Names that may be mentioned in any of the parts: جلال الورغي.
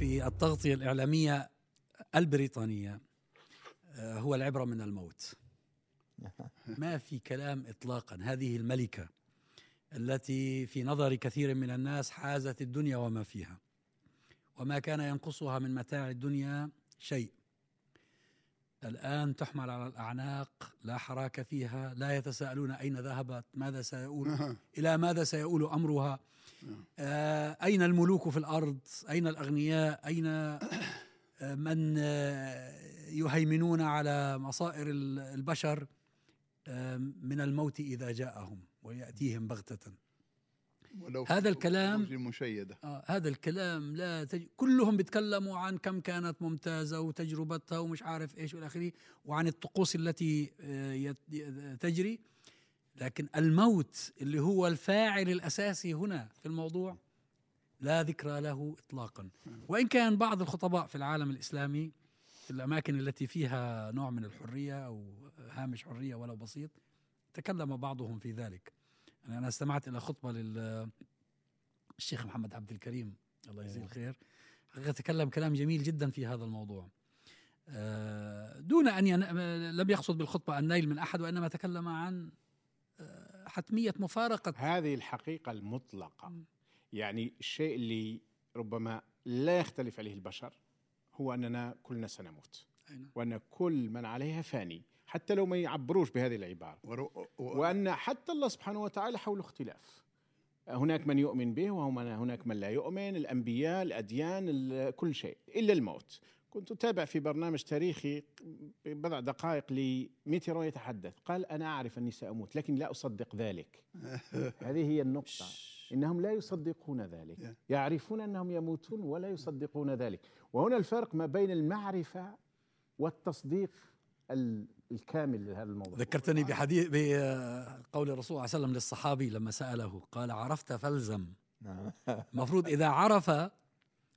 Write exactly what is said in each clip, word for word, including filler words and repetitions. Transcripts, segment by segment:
في التغطية الإعلامية البريطانية هو العبرة من الموت. ما في كلام إطلاقا. هذه الملكة التي في نظر كثير من الناس حازت الدنيا وما فيها، وما كان ينقصها من متاع الدنيا شيء، الآن تحمل على الأعناق، لا حراك فيها، لا يتساءلون أين ذهبت، ماذا سيؤول، إلى ماذا سيؤول أمرها، آه، أين الملوك في الأرض، أين الأغنياء، أين آه من آه يهيمنون على مصائر البشر آه من الموت إذا جاءهم ويأتيهم بغتة. هذا الكلام آه هذا الكلام لا تج... كلهم بيتكلموا عن كم كانت ممتازة وتجربتها ومش عارف إيش والآخري، وعن الطقوس التي يت... يت... تجري، لكن الموت اللي هو الفاعل الأساسي هنا في الموضوع لا ذكرى له إطلاقا. وإن كان بعض الخطباء في العالم الإسلامي في الأماكن التي فيها نوع من الحرية أو هامش حرية ولو بسيط تكلم بعضهم في ذلك. أنا استمعت إلى خطبة للشيخ محمد عبد الكريم الله يجزيه الخير، حقيقة تكلم كلام جميل جدا في هذا الموضوع، دون أن ين... لم يقصد بالخطبة النيل من أحد، وإنما تكلم عن حتمية مفارقة هذه الحقيقة المطلقة. يعني الشيء اللي ربما لا يختلف عليه البشر هو أننا كلنا سنموت، وأن كل من عليها فاني، حتى لو ما يعبروش بهذه العبارة، وأن حتى الله سبحانه وتعالى حول اختلاف، هناك من يؤمن به وهناك من لا يؤمن، الأنبياء، الأديان، كل شيء إلا الموت. كنت أتابع في برنامج تاريخي بضع دقائق لميتيرو يتحدث، قال أنا أعرف أني سأموت لكن لا أصدق ذلك. هذه هي النقطة، إنهم لا يصدقون ذلك، يعرفون أنهم يموتون ولا يصدقون ذلك. وهنا الفرق ما بين المعرفة والتصديق الكامل لهذا الموضوع. ذكرتني بحديث بقول الرسول عليه السلام للصحابي لما سأله قال عرفت فالزم. المفروض إذا عرف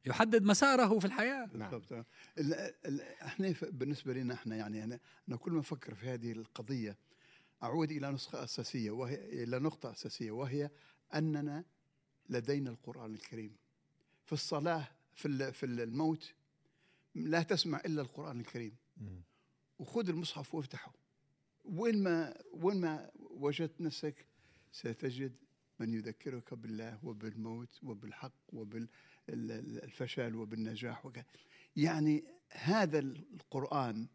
يحدد مساره في الحياة. نعم. احنا بالنسبة لنا احنا يعني أنا, أنا كل ما أفكر في هذه القضية أعود إلى نسخة أساسية وهي إلى نقطة أساسية، وهي أننا لدينا القرآن الكريم. في الصلاة في في الموت لا تسمع إلا القرآن الكريم. وخذ المصحف وافتحه، وين ما وين ما وجدت نفسك ستجد من يذكرك بالله وبالموت وبالحق وبالفشل وبالنجاح وكذا. يعني هذا القرآن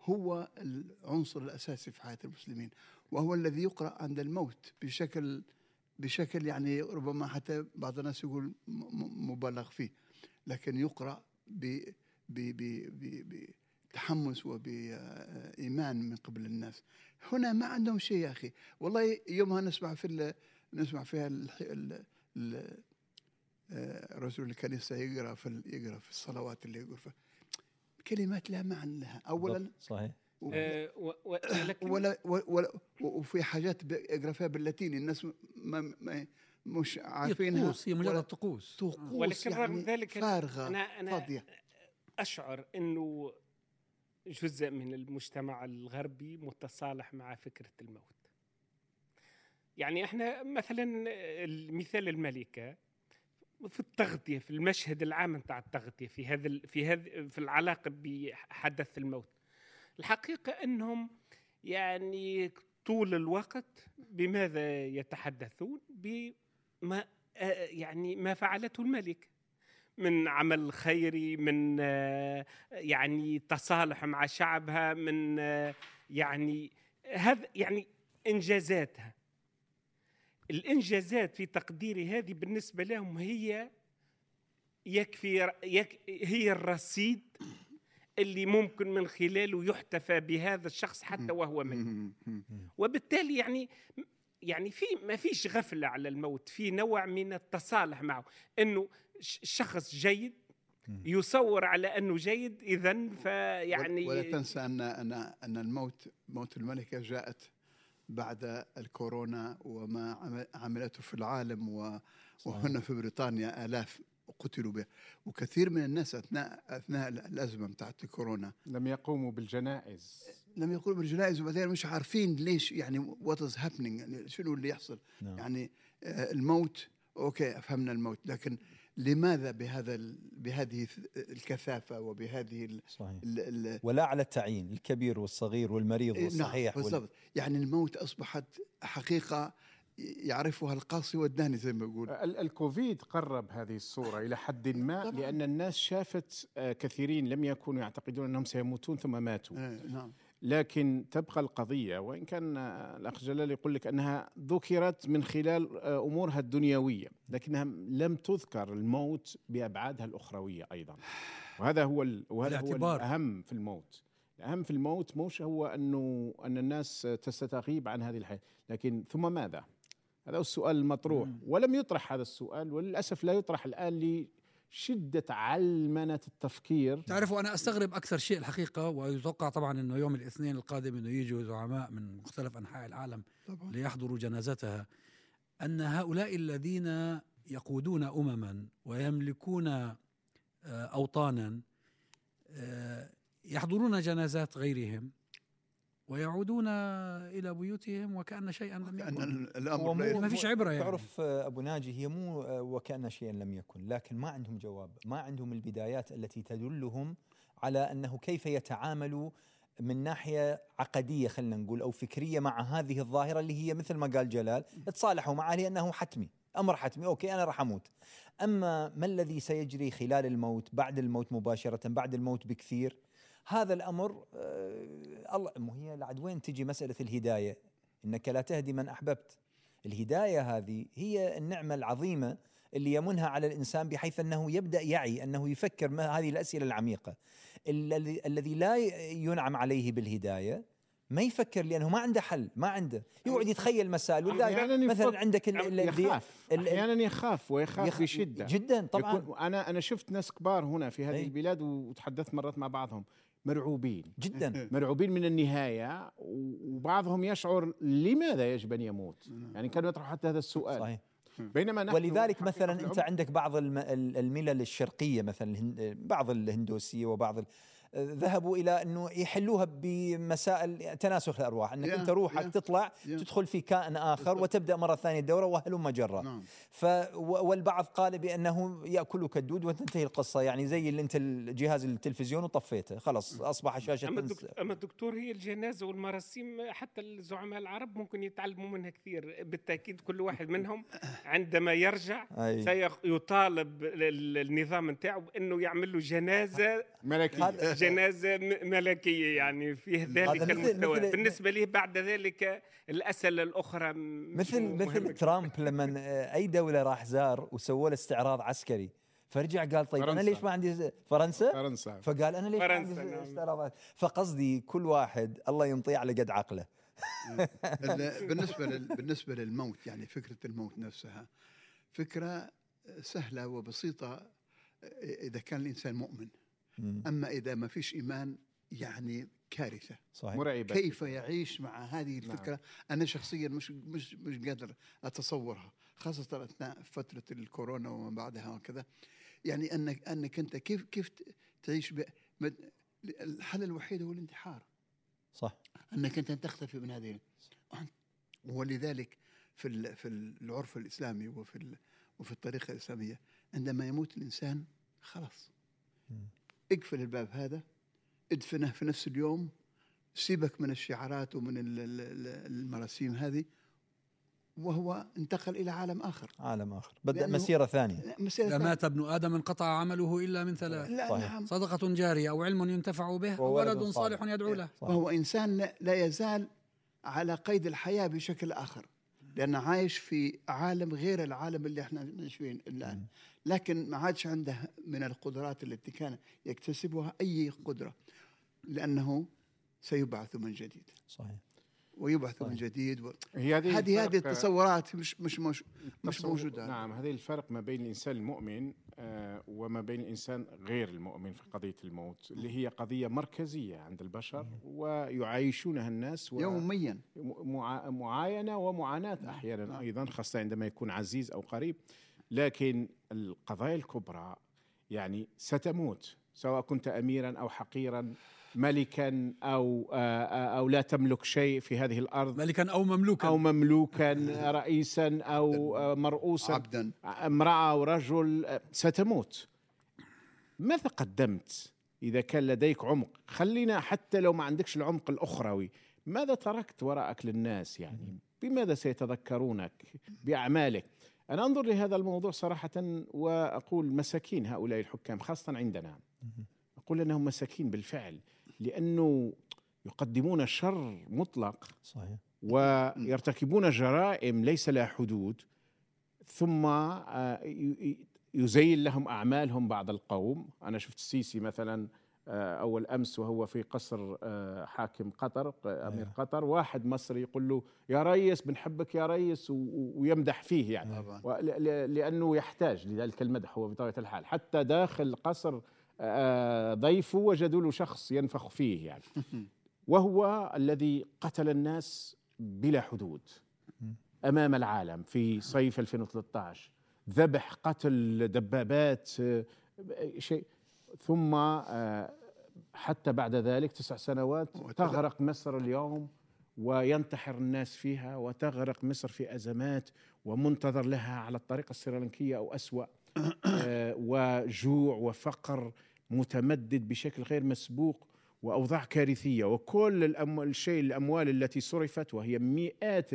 هو العنصر الأساسي في حياة المسلمين، وهو الذي يقرأ عند الموت بشكل بشكل يعني ربما حتى بعض الناس يقول مبالغ فيه، لكن يقرأ ب ب ب تحمس وبإيمان من قبل الناس. هنا ما عندهم شيء يا أخي، والله يومها نسمع في نسمع فيها الرسول الكنيسة يقرأ في يقرأ في الصلوات اللي يقرأ كلمات لا معنى لها أولا، صحيح، ولا وفي حاجات يقرأ فيها باللاتيني الناس ما ما مش عارفينها، مجرد طقوس طقوس يعني فارغة فاضية. أشعر إنه جزء من المجتمع الغربي متصالح مع فكرة الموت. يعني احنا مثلا مثال الملكة في التغطية، في المشهد العام نتاع التغطية في هذا في هذا في العلاقة بحدث الموت، الحقيقة انهم يعني طول الوقت بماذا يتحدثون؟ بما يعني ما فعلته الملكة من عمل خيري، من يعني تصالح مع شعبها، من يعني هذا يعني إنجازاتها. الإنجازات في تقديري هذه بالنسبة لهم هي يكفي يك هي الرصيد اللي ممكن من خلاله يحتفى بهذا الشخص حتى وهو ميت. وبالتالي يعني يعني في ما فيش غفلة على الموت، في نوع من التصالح معه، إنه شخص جيد يصور على أنه جيد، إذن فيعني ولا تنسى أن أن الموت موت الملكة جاءت بعد الكورونا وما عملته في العالم، وهنا في بريطانيا آلاف قتلوا به، وكثير من الناس أثناء أثناء الأزمة بتاعت الكورونا لم يقوموا بالجنائز لم يقوموا بالجنائز وبعدين مش عارفين ليش، يعني what is happening، يعني شنو اللي يحصل. نعم. يعني الموت أوكي فهمنا الموت، لكن لماذا بهذا بهذه الكثافة وبهذه صحيح. ال ال ولا على التعيين الكبير والصغير والمريض والصحيح. نعم بالضبط. يعني الموت أصبحت حقيقة يعرفها القاصي والداني زي ما يقول. الكوفيد قرب هذه الصورة إلى حد ما طبعا. لأن الناس شافت كثيرين لم يكونوا يعتقدون أنهم سيموتون ثم ماتوا. نعم. لكن تبقى القضية، وإن كان الأخ جلال يقول لك أنها ذكرت من خلال أمورها الدنيوية، لكنها لم تذكر الموت بأبعادها الأخروية أيضا، وهذا هو وهذا هو الأهم في الموت. الأهم في الموت مش هو أنه أن الناس تستغيب عن هذه الحياة، لكن ثم ماذا؟ هذا هو السؤال المطروح، ولم يطرح هذا السؤال، وللأسف لا يطرح الآن لي شدة علمنة التفكير. تعرفوا أنا أستغرب أكثر شيء الحقيقة، ويتوقع طبعا أنه يوم الاثنين القادم أنه يجوا زعماء من مختلف أنحاء العالم طبعا. ليحضروا جنازتها، أن هؤلاء الذين يقودون أمما ويملكون أوطانا يحضرون جنازات غيرهم ويعودون إلى بيوتهم وكأن شيئا لم يكن. ما فيش عبرة يعني. تعرف أبو ناجي، هي مو وكأن شيئا لم يكن، لكن ما عندهم جواب، ما عندهم البدايات التي تدلهم على أنه كيف يتعاملوا من ناحية عقدية خلنا نقول أو فكرية مع هذه الظاهرة اللي هي مثل ما قال جلال تصالحوا معها لأنه حتمي، أمر حتمي، أوكي أنا راح أموت. أما ما الذي سيجري خلال الموت، بعد الموت مباشرة، بعد الموت بكثير، هذا الأمر آه الله. هي لعد وين تجي مسألة الهداية؟ إنك لا تهدي من أحببت. الهداية هذه هي النعمة العظيمة اللي يمنها على الإنسان بحيث أنه يبدأ يعي، أنه يفكر ما هذه الأسئلة العميقة. الذي لا ينعم عليه بالهداية ما يفكر لأنه ما عنده حل، ما عنده، يقعد يتخيل مسائل. يعني مثلا عندك يخاف، أحيانا يخاف ويخاف يخ... بشدة جدا طبعا. أنا أنا شفت ناس كبار هنا في هذه أي. البلاد، وتحدثت مرات مع بعضهم، مرعوبين جدا، مرعوبين من النهاية، وبعضهم يشعر لماذا يجب أن يموت، يعني كانوا يطرحوا حتى هذا السؤال. صحيح. بينما نحن ولذلك مثلا أنت عندك بعض الملل الشرقية، مثلا بعض الهندوسية وبعض ال... ذهبوا إلى أنه يحلوها بمسائل تناسخ الأرواح، أنك yeah, أنت روحك yeah, تطلع yeah. تدخل في كائن آخر وتبدأ مرة ثانية الدورة وهلم جرة. no. ف والبعض قال بأنه يأكلك الدود وتنتهي القصة، يعني زي اللي أنت الجهاز التلفزيون وطفيته خلاص أصبح شاشة. أما, دكتور أما دكتور هي الجنازة والمراسيم حتى الزعماء العرب ممكن يتعلموا منها كثير. بالتأكيد كل واحد منهم عندما يرجع سيطالب النظام نتاعه أنه يعمل له جنازة ملكية، جنازة ملكية، يعني فيه ذلك المستوى. مثل بالنسبة لي بعد ذلك الأسئلة الأخرى مثل مثل ترامب لما أي دولة راح زار وسووا له استعراض عسكري، فرجع قال طيب فرنسا. أنا ليش ما عندي فرنسا؟ فرنسا. فقال أنا ليش ما عندي استعراضات. فقصدي كل واحد الله ينطيه على قد عقله. بالنسبة بالنسبة للموت، يعني فكرة الموت نفسها فكرة سهلة وبسيطة إذا كان الإنسان مؤمن. أما إذا ما فيش إيمان يعني كارثة. صحيح. مرعبة. كيف يعيش مع هذه الفكرة؟ نعم. أنا شخصيا مش مش مش قادر أتصورها، خاصة أثناء فترة الكورونا ومن بعدها وكذا. يعني أنك أنك أنت كيف كيف تعيش؟ الحل الوحيد هو الانتحار. صح. أنك أنت تختفي من هذه. ولذلك في في العرف الإسلامي وفي وفي الطريقة الإسلامية عندما يموت الإنسان خلاص. م. اقفل الباب هذا، ادفنه في نفس اليوم، سيبك من الشعارات ومن المراسيم هذه، وهو انتقل إلى عالم آخر. عالم آخر، بدأ مسيرة ثانية. مسيرة مات ابن آدم انقطع عمله إلا من ثلاث. صحيح. صدقة جارية أو علم ينتفع به وولد صالح يدعو له. وهو إنسان لا يزال على قيد الحياة بشكل آخر، لأنه عايش في عالم غير العالم اللي احنا نعيش فيه الآن. م. لكن ما عادش عنده من القدرات التي كان يكتسبها أي قدرة، لأنه سيبعث من جديد. صحيح. ويبعث صحيح. من جديد و... هذه هذه هذه التصورات مش مش مش, مش موجودة. نعم، هذا الفرق ما بين الإنسان المؤمن آه وما بين الإنسان غير المؤمن في قضية الموت، اللي هي قضية مركزية عند البشر ويعايشونها الناس و... يوميا مع... معاينة ومعاناة أحيانا. نعم. أيضا خاصة عندما يكون عزيز أو قريب. لكن القضايا الكبرى يعني ستموت، سواء كنت أميرا أو حقيرا، ملكا أو أو لا تملك شيء في هذه الأرض، ملكا أو مملوكا أو مملوكا رئيسا أو مرؤوسا، عبدا، امرأة أو رجل، ستموت. ماذا قدمت إذا كان لديك عمق؟ خلينا حتى لو ما عندكش العمق الأخروي، ماذا تركت وراءك للناس؟ يعني بماذا سيتذكرونك بأعمالك؟ أنا أنظر لهذا الموضوع صراحة وأقول مساكين هؤلاء الحكام، خاصة عندنا. أقول أنهم مساكين بالفعل، لأنه يقدمون شر مطلق، صحيح، ويرتكبون جرائم ليس لها حدود، ثم يزين لهم أعمالهم بعض القوم. أنا شفت السيسي مثلا أول أمس وهو في قصر حاكم قطر، أمير قطر، واحد مصري يقول له يا ريس بنحبك يا ريس، ويمدح فيه يعني، لأنه يحتاج لذلك المدح هو بطبيعة الحال. حتى داخل قصر ضيفه وجدوا له شخص ينفخ فيه يعني، وهو الذي قتل الناس بلا حدود أمام العالم في صيف ألفين وثلاثة عشر، ذبح، قتل، دبابات، شيء. ثم حتى بعد ذلك تسع سنوات تغرق مصر اليوم وينتحر الناس فيها، وتغرق مصر في أزمات ومنتظر لها على الطريقة السريلانكية أو أسوأ، وجوع وفقر متمدد بشكل غير مسبوق، وأوضاع كارثية. وكل الأموال، الشيء الأموال التي صرفت، وهي مئات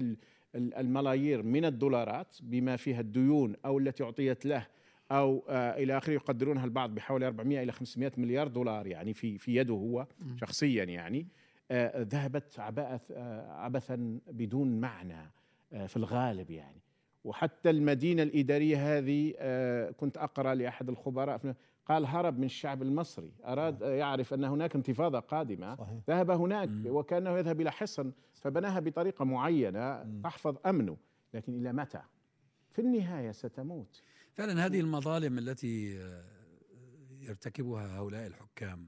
الملايير من الدولارات بما فيها الديون أو التي أعطيت له أو إلى آخره، يقدرونها البعض بحوالي أربعمئة إلى خمسمئة مليار دولار يعني في في يده هو شخصيا يعني، ذهبت عبثا بدون معنى في الغالب يعني. وحتى المدينة الإدارية هذه كنت أقرأ لأحد الخبراء قال هرب من الشعب المصري، أراد يعرف أن هناك انتفاضة قادمة، صحيح، ذهب هناك وكأنه يذهب إلى حصن فبناها بطريقة معينة تحفظ أمنه، لكن إلى متى؟ في النهاية ستموت فعلا. هذه المظالم التي يرتكبها هؤلاء الحكام،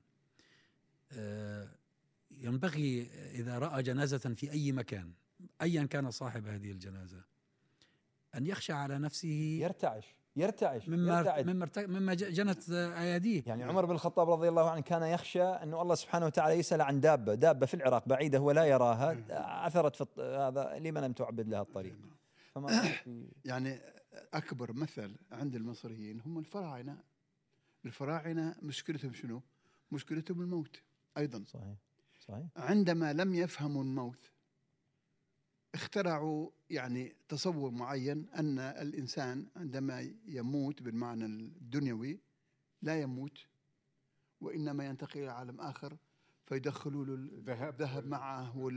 ينبغي إذا رأى جنازة في أي مكان أيا كان صاحب هذه الجنازة أن يخشى على نفسه، يرتعش يرتعش مما, مما, مما جنت أيديه. يعني عمر بن الخطاب رضي الله عنه كان يخشى أنه الله سبحانه وتعالى يسأل عن دابة، دابة في العراق بعيدة هو لا يراها، عثرت في هذا لما لم تعبد لها الطريق. يعني أكبر مثل عند المصريين هم الفراعنة. الفراعنة مشكلتهم شنو؟ مشكلتهم الموت أيضا، صحيح صحيح. عندما لم يفهموا الموت اخترعوا يعني تصور معين أن الإنسان عندما يموت بالمعنى الدنيوي لا يموت، وإنما ينتقل إلى عالم آخر، فيدخلوا له الذهب معه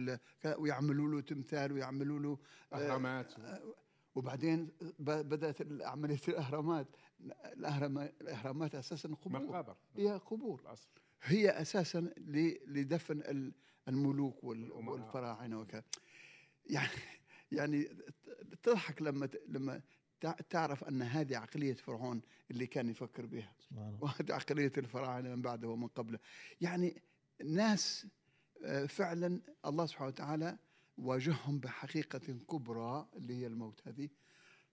ويعملوا له تمثال ويعملوا له أهرامات. وبعدين بدأت عملية الأهرامات، الأهرامات أساساً قبور، مقابر، هي قبور أصلاً، هي أساساً لدفن الملوك والفراعنة وكذا. يعني يعني تضحك لما لما تعرف أن هذه عقلية فرعون اللي كان يفكر بها، وهذه عقلية الفراعنة من بعده ومن قبله. يعني ناس فعلا الله سبحانه وتعالى واجههم بحقيقة كبرى اللي هي الموت هذه،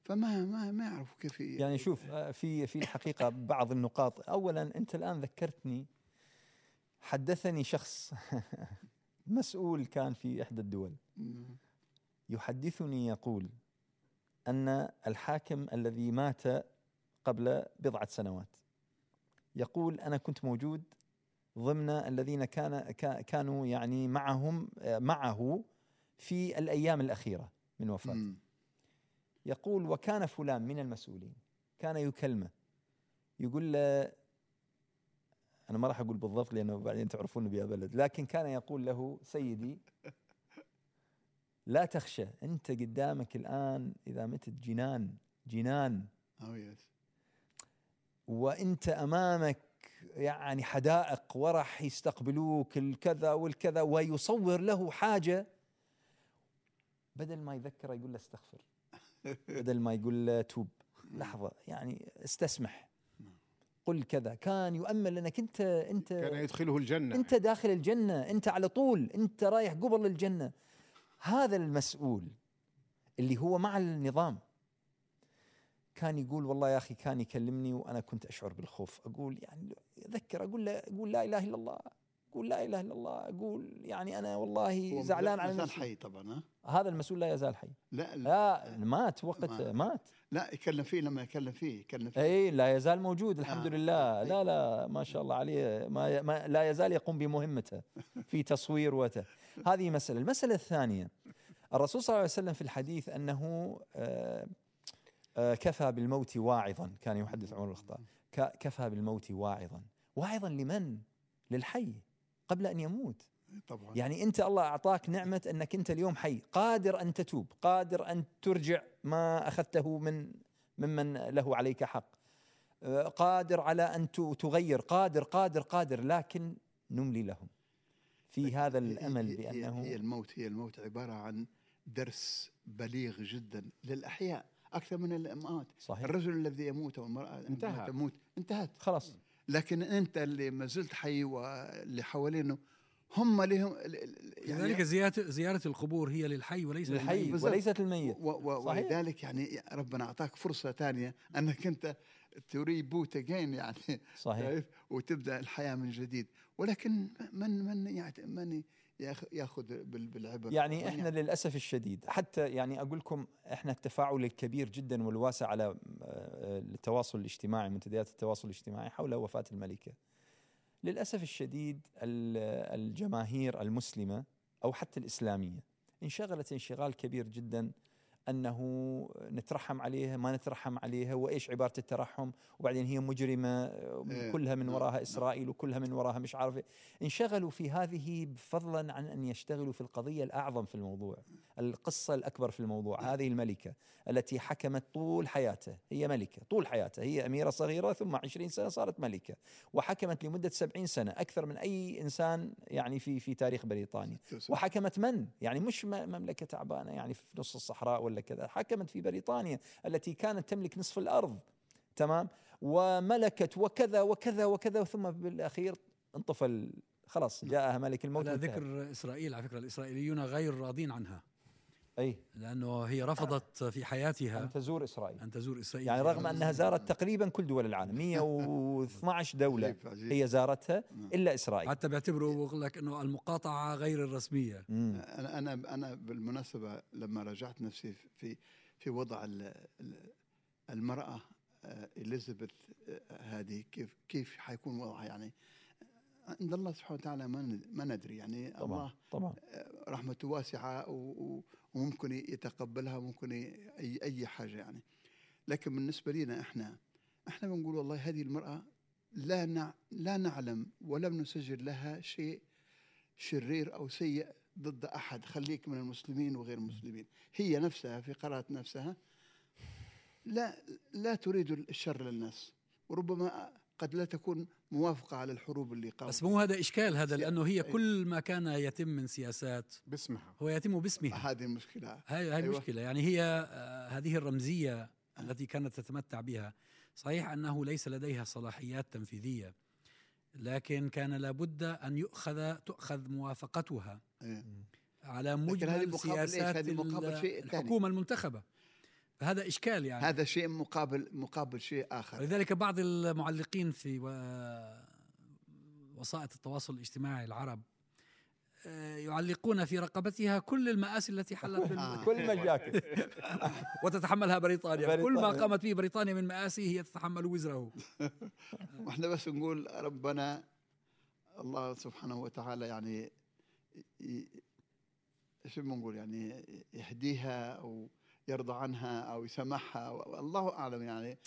فما ما ما يعرفوا كيف يعني. شوف في في الحقيقة بعض النقاط. أولا أنت الآن ذكرتني، حدثني شخص مسؤول كان في إحدى الدول يحدثني يقول أن الحاكم الذي مات قبل بضعة سنوات يقول أنا كنت موجود ضمن الذين كان كانوا يعني معهم معه في الأيام الأخيرة من وفاته. يقول وكان فلان من المسؤولين كان يكلمه يقول له، أنا ما راح أقول بالضبط لأنه بعدين تعرفون بها بلد، لكن كان يقول له سيدي لا تخشى، أنت قدامك الآن إذا متت جنان جنان، وأنت أمامك يعني حدائق ورح يستقبلوك الكذا والكذا، ويصور له حاجة بدل ما يذكره يقول له استغفر، بدل ما يقول له توب، لحظة يعني استسمح، قل كذا. كان يؤمل أنك أنت أنت كان يدخله الجنة، أنت داخل الجنة، أنت على طول، أنت رايح قبل الجنة. هذا المسؤول اللي هو مع النظام كان يقول والله يا أخي كان يكلمني وأنا كنت أشعر بالخوف، أقول يعني أذكر أقول له أقول لا إله إلا الله، أقول لا إله إلا الله، أقول يعني أنا والله زعلان على نفسي. حي طبعا هذا المسؤول لا يزال حي. لا لا مات وقت ما. مات لا يكلم فيه لما يكلم فيه يكلم فيه أي لا يزال موجود الحمد آه. لله لا لا ما شاء الله عليه ما, ما لا يزال يقوم بمهمته في تصوير وته. هذه مسألة. المسألة الثانية، الرسول صلى الله عليه وسلم في الحديث أنه آه آه كفى بالموت واعظا، كان يحدث عمر بن الخطاب كفى بالموت واعظا. واعظا لمن؟ للحي قبل أن يموت طبعا. يعني أنت الله أعطاك نعمة أنك أنت اليوم حي، قادر أن تتوب، قادر أن ترجع ما أخذته من ممن له عليك حق، قادر على أن تغير، قادر قادر قادر. لكن نملي لهم في هذا الأمل بأنه هي الموت هي الموت عبارة عن درس بليغ جدا للأحياء أكثر من الأموات. صحيح. الرجل الذي يموت والمرأة انتهت تموت انتهت خلاص، لكن أنت اللي ما زلت حي واللي حوالينه هم لهم يعني. لذلك زيارة القبور هي للحي وليس للحي وليست الميت. ولذلك يعني ربنا أعطاك فرصة ثانية أنك أنت تري بوت أجين يعني. صحيح. وتبدأ الحياة من جديد، ولكن من من يعني من ياخذ بالعبر يعني. احنا يعني للأسف الشديد حتى يعني أقول لكم احنا التفاعل الكبير جدا والواسع على التواصل الاجتماعي، منتديات التواصل الاجتماعي حول وفاة الملكة، للأسف الشديد الجماهير المسلمة أو حتى الإسلامية انشغلت انشغال كبير جدا أنه نترحم عليها ما نترحم عليها وإيش عبارة الترحم، وبعدين هي مجرمة كلها من وراها إسرائيل وكلها من وراها مش عارفة. انشغلوا في هذه فضلا عن أن يشتغلوا في القضية الأعظم في الموضوع، القصة الأكبر في الموضوع. هذه الملكة التي حكمت طول حياتها، هي ملكة طول حياتها، هي أميرة صغيرة ثم عشرين سنة صارت ملكة وحكمت لمدة سبعين سنة، أكثر من أي إنسان يعني في في تاريخ بريطانيا. وحكمت من يعني مش مملكة تعبانة يعني في نص الصحراء ولا كذا، حكمت في بريطانيا التي كانت تملك نصف الأرض، تمام، وملكت وكذا وكذا وكذا، ثم بالأخير انطفى خلاص جاءها ملك الموت. لا ذكر إسرائيل على فكرة، الإسرائيليون غير راضين عنها، أي لأنه هي رفضت في حياتها أن تزور إسرائيل أن تزور إسرائيل يعني رغم أنها زارت تقريبا كل دول العالم، مئة واثني عشر دولة هي زارتها إلا إسرائيل، حتى بيعتبروا لك أنه المقاطعة غير الرسمية. أنا أنا أنا بالمناسبة لما راجعت نفسي في في وضع المرأة إليزابيث هذه كيف كيف حيكون وضعها يعني عند الله سبحانه وتعالى ما ندري يعني. طبعًا الله طبعًا رحمته واسعة وممكن يتقبلها، ممكن أي أي حاجة يعني. لكن بالنسبة لنا إحنا إحنا بنقول والله هذه المرأة لا نع لا نعلم ولم نسجل لها شيء شرير أو سيء ضد أحد، خليك من المسلمين وغير المسلمين. هي نفسها في قرارات نفسها لا لا تريد الشر للناس، وربما قد لا تكون موافقة على الحروب اللي قامت. بس مو هذا إشكال هذا، لأنه هي كل ما كان يتم من سياسات باسمها هو يتم باسمها. هذه المشكلة، هذه المشكلة يعني. هي هذه الرمزية التي كانت تتمتع بها، صحيح أنه ليس لديها صلاحيات تنفيذية، لكن كان لابد أن يؤخذ تؤخذ موافقتها على مجمل سياسات الحكومة المنتخبة. هذا إشكال يعني، هذا شيء مقابل مقابل شيء آخر. لذلك بعض المعلقين في وسائط التواصل الاجتماعي العرب يعلقون في رقبتها كل المآسي التي حلت كل مجاكل وتتحملها بريطانيا، كل ما قامت به بريطانيا من مآسي هي تتحمل وزره. واحنا بس نقول ربنا الله سبحانه وتعالى يعني شو بنقول يعني يهديها أو يرضى عنها أو يسمحها، والله أعلم يعني.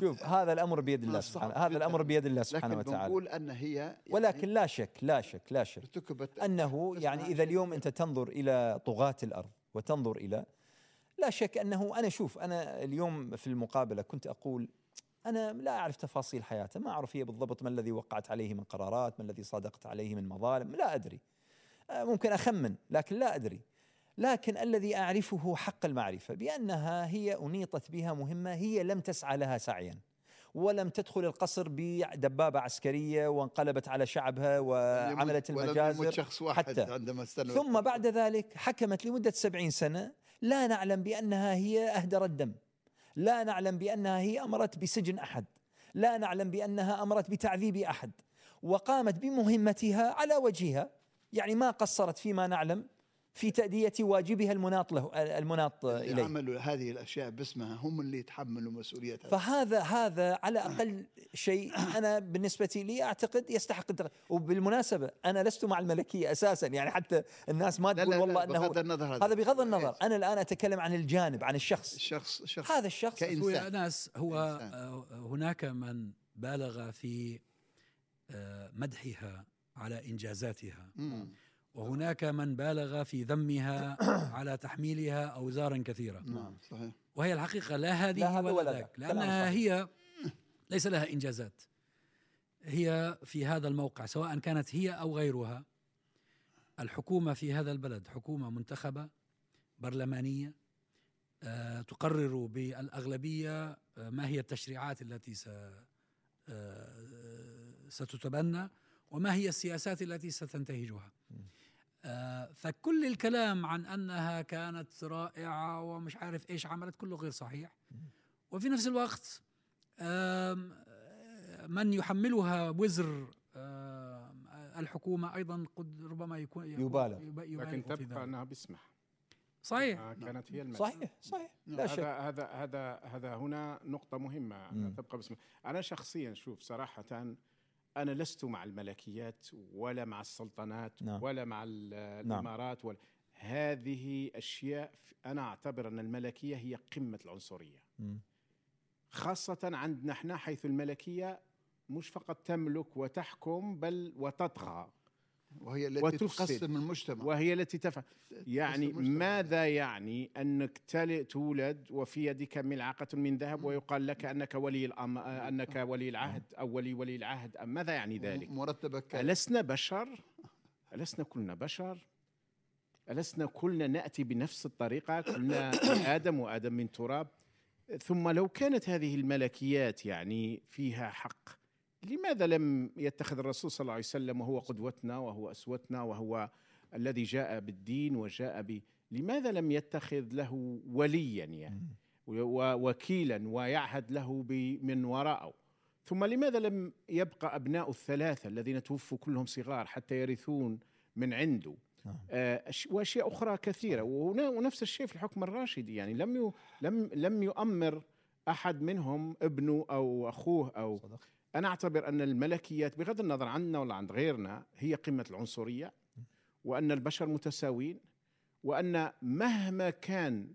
شوف هذا الأمر بيد الله سبحانه، هذا الأمر بيد الله سبحانه وتعالى. بنقول أن هي يعني ولكن لا شك لا شك لا شك أنه يعني إذا اليوم أنت تنظر إلى طغاة الأرض وتنظر إلى لا شك أنه أنا شوف أنا اليوم في المقابلة كنت أقول أنا لا أعرف تفاصيل حياتها، ما أعرف هي بالضبط ما الذي وقعت عليه من قرارات، ما الذي صادقت عليه من مظالم، لا أدري، ممكن أخمن لكن لا أدري. لكن الذي أعرفه حق المعرفة بأنها هي أنيطت بها مهمة هي لم تسعى لها سعيا، ولم تدخل القصر بدبابة عسكرية وانقلبت على شعبها وعملت المجازر حتى عندما ثم بعد ذلك حكمت لمدة سبعين سنة. لا نعلم بأنها هي أهدرت دم، لا نعلم بأنها هي أمرت بسجن أحد، لا نعلم بأنها أمرت بتعذيب أحد، وقامت بمهمتها على وجهها، يعني ما قصرت فيما نعلم في تأدية واجبها المناط له المناط إليه. اللي عملوا هذه الأشياء باسمها هم اللي يتحملوا مسؤوليتها. فهذا هذا على أقل شيء أنا بالنسبة لي أعتقد يستحق التغيير. وبالمناسبة أنا لست مع الملكية أساسا، يعني حتى الناس ما تقول والله أنه بغض النظر هذا, هذا بغض النظر. أنا الآن أتكلم عن الجانب، عن الشخص الشخص, الشخص هذا الشخص كإنسان. ناس هو كإنسان. هناك من بالغ في مدحها على إنجازاتها، مم. وهناك من بالغ في ذمها على تحميلها أوزارا كثيرة. نعم صحيح. وهي الحقيقة لا هذه لا ولا ذاك، لأنها هي ليس لها إنجازات، هي في هذا الموقع سواء كانت هي أو غيرها. الحكومة في هذا البلد حكومة منتخبة برلمانية آه تقرر بالأغلبية آه ما هي التشريعات التي س آه ستتبنى وما هي السياسات التي ستنتهجها. آه فكل الكلام عن أنها كانت رائعة ومش عارف إيش عملت كله غير صحيح. وفي نفس الوقت آه من يحملها وزر آه الحكومة أيضا قد ربما يكون يبالغ، لكن تبقى أنها باسمها. صحيح آه كانت هي المسألة. صحيح صحيح لا شك. هذا هذا هذا هنا نقطة مهمة. مم. تبقى باسمها. أنا شخصيا شوف صراحة أنا لست مع الملكيات ولا مع السلطنات، نعم. ولا مع الإمارات، نعم. ولا هذه أشياء. أنا أعتبر أن الملكية هي قمة العنصرية، مم. خاصة عندنا احنا، حيث الملكية مش فقط تملك وتحكم بل وتطغى، وهي التي تقسم المجتمع، وهي التي تفهم. يعني ماذا يعني أنك تولد وفي يدك ملعقة من ذهب ويقال لك أنك ولي الأم أنك ولي العهد أو ولي ولي العهد؟ أم ماذا يعني ذلك؟ مرتبك. ألسنا بشر؟ ألسنا كلنا بشر؟ ألسنا كلنا نأتي بنفس الطريقة؟ كلنا آدم وآدم من تراب. ثم لو كانت هذه الملكيات يعني فيها حق، لماذا لم يتخذ الرسول صلى الله عليه وسلم وهو قدوتنا وهو أسوتنا وهو الذي جاء بالدين وجاء ب... لماذا لم يتخذ له وليا يعني ووكيلا ويعهد له من وراءه؟ ثم لماذا لم يبقى أبناء الثلاثة الذين توفوا كلهم صغار حتى يرثون من عنده؟ آه وأشياء أخرى كثيرة. ونفس الشيء في الحكم الراشدي، يعني لم ي... لم لم يؤمر أحد منهم ابنه أو أخوه أو صدق. أنا أعتبر أن الملكيات بغض النظر عنا ولا عند غيرنا هي قمة العنصرية، وأن البشر متساوين، وأن مهما كان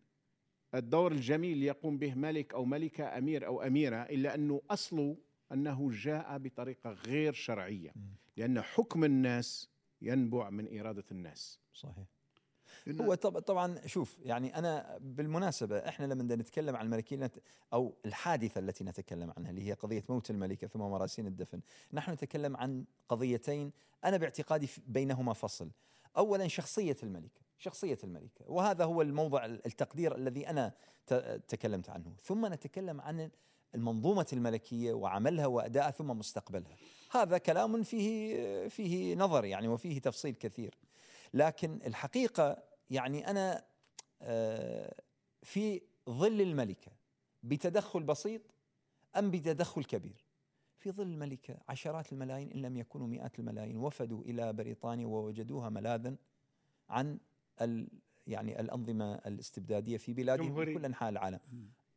الدور الجميل يقوم به ملك أو ملكة، أمير أو أميرة، إلا أنه أصله أنه جاء بطريقة غير شرعية، لأن حكم الناس ينبع من إرادة الناس. صحيح. هو طبعا شوف، يعني أنا بالمناسبة إحنا لما نتكلم عن الملكية أو الحادثة التي نتكلم عنها اللي هي قضية موت الملكة ثم مراسيل الدفن، نحن نتكلم عن قضيتين أنا باعتقادي بينهما فصل. أولا شخصية الملكة، شخصية الملكة، وهذا هو الموضع التقدير الذي أنا تكلمت عنه. ثم نتكلم عن المنظومة الملكية وعملها وأدائها ثم مستقبلها. هذا كلام فيه فيه نظر يعني وفيه تفصيل كثير، لكن الحقيقة يعني أنا في ظل الملكة بتدخل بسيط أم بتدخل كبير، في ظل الملكة عشرات الملايين إن لم يكونوا مئات الملايين وفدوا إلى بريطانيا ووجدوها ملاذا عن ال يعني الأنظمة الاستبدادية في بلادهم في كل أنحاء العالم.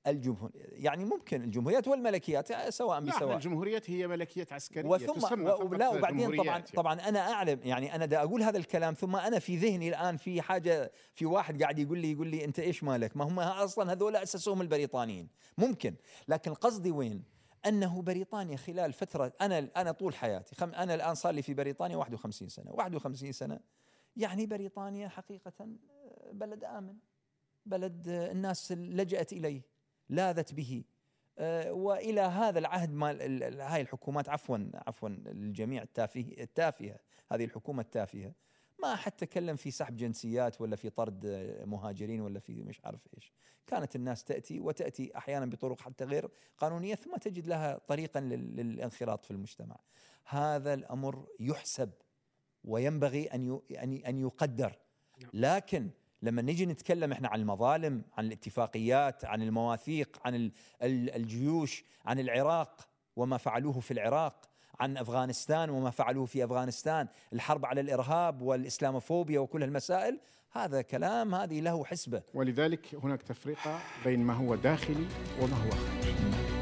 الجمهور يعني ممكن الجمهوريات والملكيات سواء بسواء. الجمهوريات هي ملكيات عسكرية وثم لا وبعدين طبعا طبعا انا اعلم، يعني انا دا اقول هذا الكلام ثم انا في ذهني الان في حاجه، في واحد قاعد يقول لي يقول لي انت ايش مالك، ما هم اصلا هذول اسسوهم البريطانيين ممكن. لكن قصدي وين انه بريطانيا خلال فتره، انا انا طول حياتي، انا الان صار لي في بريطانيا واحد وخمسين سنة، يعني بريطانيا حقيقه بلد امن، بلد الناس لجأت اليه، لاذت به. آه والى هذا العهد مال هاي الحكومات، عفوا عفوا الجميع التافه التافهه، هذه الحكومه التافهه ما احد تكلم في سحب جنسيات ولا في طرد مهاجرين ولا في مش عارف ايش. كانت الناس تاتي وتاتي احيانا بطرق حتى غير قانونيه ثم تجد لها طريقا للانخراط في المجتمع. هذا الامر يحسب وينبغي ان ان يقدر، لكن لما نيجي نتكلم احنا عن المظالم، عن الاتفاقيات، عن المواثيق، عن الجيوش، عن العراق وما فعلوه في العراق، عن أفغانستان وما فعلوه في أفغانستان، الحرب على الإرهاب والإسلاموفوبيا وكل هالمسائل، هذا كلام، هذه له حسبة. ولذلك هناك تفرقة بين ما هو داخلي وما هو خارجي.